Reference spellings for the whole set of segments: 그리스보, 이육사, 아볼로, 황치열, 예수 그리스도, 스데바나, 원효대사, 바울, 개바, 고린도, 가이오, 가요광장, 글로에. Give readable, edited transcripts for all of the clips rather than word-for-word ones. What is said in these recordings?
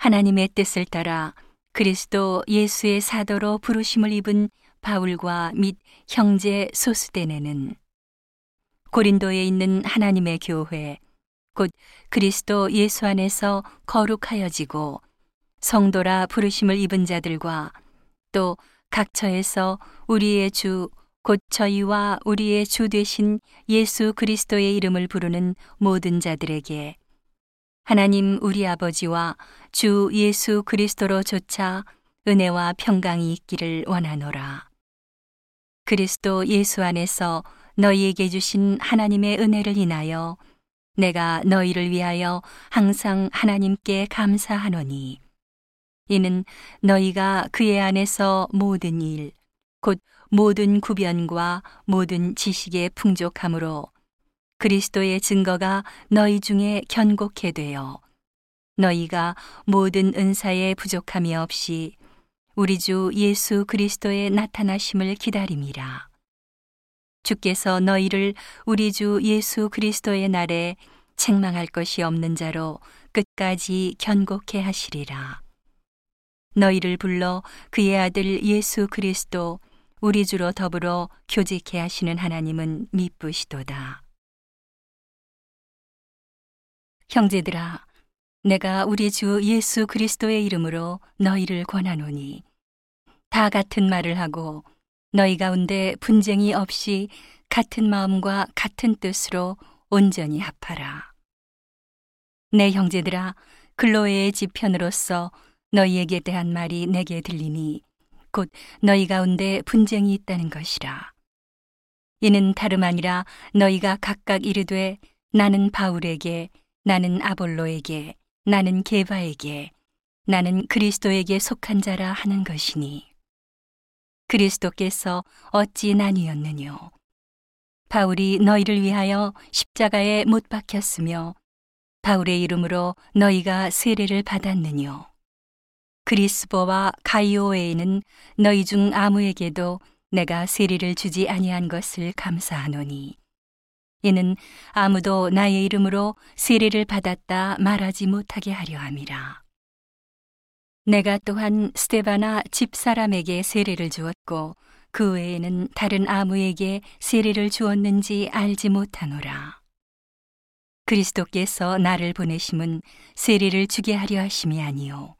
하나님의 뜻을 따라 그리스도 예수의 사도로 부르심을 입은 바울과 및 형제 소스데네는 고린도에 있는 하나님의 교회 곧 그리스도 예수 안에서 거룩하여지고 성도라 부르심을 입은 자들과 또 각처에서 우리의 주 곧 저희와 우리의 주 되신 예수 그리스도의 이름을 부르는 모든 자들에게 하나님 우리 아버지와 주 예수 그리스도로조차 은혜와 평강이 있기를 원하노라. 그리스도 예수 안에서 너희에게 주신 하나님의 은혜를 인하여 내가 너희를 위하여 항상 하나님께 감사하노니 이는 너희가 그의 안에서 모든 일, 곧 모든 구변과 모든 지식의 풍족함으로 그리스도의 증거가 너희 중에 견고케 되어 너희가 모든 은사에 부족함이 없이 우리 주 예수 그리스도의 나타나심을 기다림이라. 주께서 너희를 우리 주 예수 그리스도의 날에 책망할 것이 없는 자로 끝까지 견고케 하시리라. 너희를 불러 그의 아들 예수 그리스도 우리 주로 더불어 교직케 하시는 하나님은 미쁘시도다. 형제들아, 내가 우리 주 예수 그리스도의 이름으로 너희를 권하노니 다 같은 말을 하고 너희 가운데 분쟁이 없이 같은 마음과 같은 뜻으로 온전히 합하라. 내 형제들아, 글로에의 지편으로서 너희에게 대한 말이 내게 들리니 곧 너희 가운데 분쟁이 있다는 것이라. 이는 다름 아니라 너희가 각각 이르되 나는 바울에게, 나는 아볼로에게, 나는 개바에게, 나는 그리스도에게 속한 자라 하는 것이니 그리스도께서 어찌 나뉘었느뇨? 바울이 너희를 위하여 십자가에 못 박혔으며 바울의 이름으로 너희가 세례를 받았느뇨? 그리스보와 가이오 외에는 너희 중 아무에게도 내가 세례를 주지 아니한 것을 감사하노니 이는 아무도 나의 이름으로 세례를 받았다 말하지 못하게 하려 함이라. 내가 또한 스데바나 집사람에게 세례를 주었고 그 외에는 다른 아무에게 세례를 주었는지 알지 못하노라. 그리스도께서 나를 보내심은 세례를 주게 하려 하심이 아니요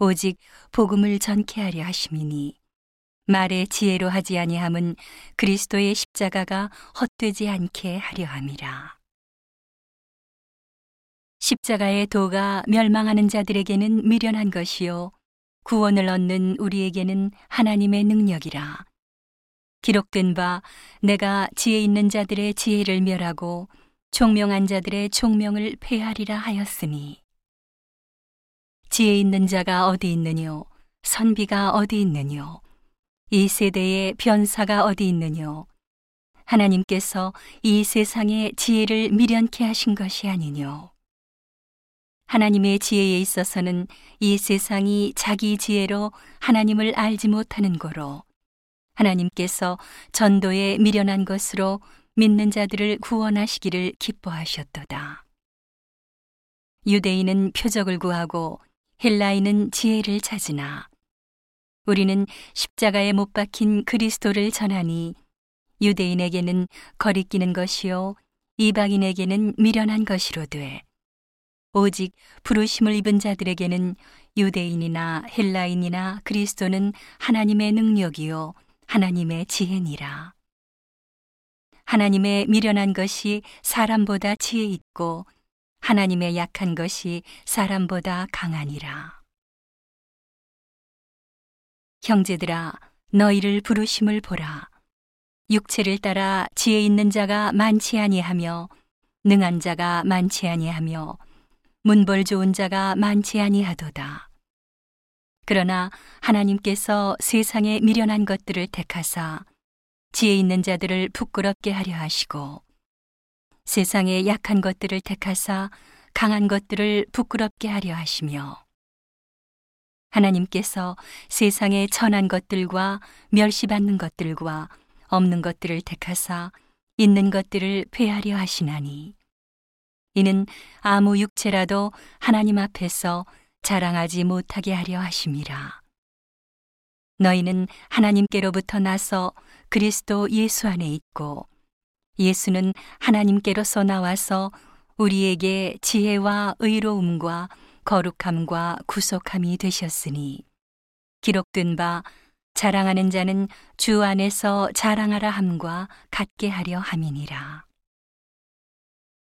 오직 복음을 전케 하려 하심이니 말의 지혜로 하지 아니함은 그리스도의 십자가가 헛되지 않게 하려 함이라. 십자가의 도가 멸망하는 자들에게는 미련한 것이요 구원을 얻는 우리에게는 하나님의 능력이라. 기록된 바 내가 지혜 있는 자들의 지혜를 멸하고 총명한 자들의 총명을 폐하리라 하였으니 지혜 있는 자가 어디 있느뇨? 선비가 어디 있느뇨? 이 세대의 변사가 어디 있느뇨? 하나님께서 이 세상의 지혜를 미련케 하신 것이 아니뇨? 하나님의 지혜에 있어서는 이 세상이 자기 지혜로 하나님을 알지 못하는 거로 하나님께서 전도에 미련한 것으로 믿는 자들을 구원하시기를 기뻐하셨도다. 유대인은 표적을 구하고 헬라인은 지혜를 찾으나 우리는 십자가에 못 박힌 그리스도를 전하니 유대인에게는 거리끼는 것이요 이방인에게는 미련한 것이로되 오직 부르심을 입은 자들에게는 유대인이나 헬라인이나 그리스도는 하나님의 능력이요 하나님의 지혜니라. 하나님의 미련한 것이 사람보다 지혜 있고 하나님의 약한 것이 사람보다 강하니라. 형제들아, 너희를 부르심을 보라. 육체를 따라 지혜 있는 자가 많지 아니하며 능한 자가 많지 아니하며 문벌 좋은 자가 많지 아니하도다. 그러나 하나님께서 세상에 미련한 것들을 택하사 지혜 있는 자들을 부끄럽게 하려 하시고 세상의 약한 것들을 택하사 강한 것들을 부끄럽게 하려 하시며 하나님께서 세상에 천한 것들과 멸시받는 것들과 없는 것들을 택하사 있는 것들을 폐하려 하시나니 이는 아무 육체라도 하나님 앞에서 자랑하지 못하게 하려 하심이라. 너희는 하나님께로부터 나서 그리스도 예수 안에 있고, 예수는 하나님께로서 나와서 우리에게 지혜와 의로움과 거룩함과 구속함이 되셨으니, 기록된 바 자랑하는 자는 주 안에서 자랑하라 함과 같게 하려 함이니라.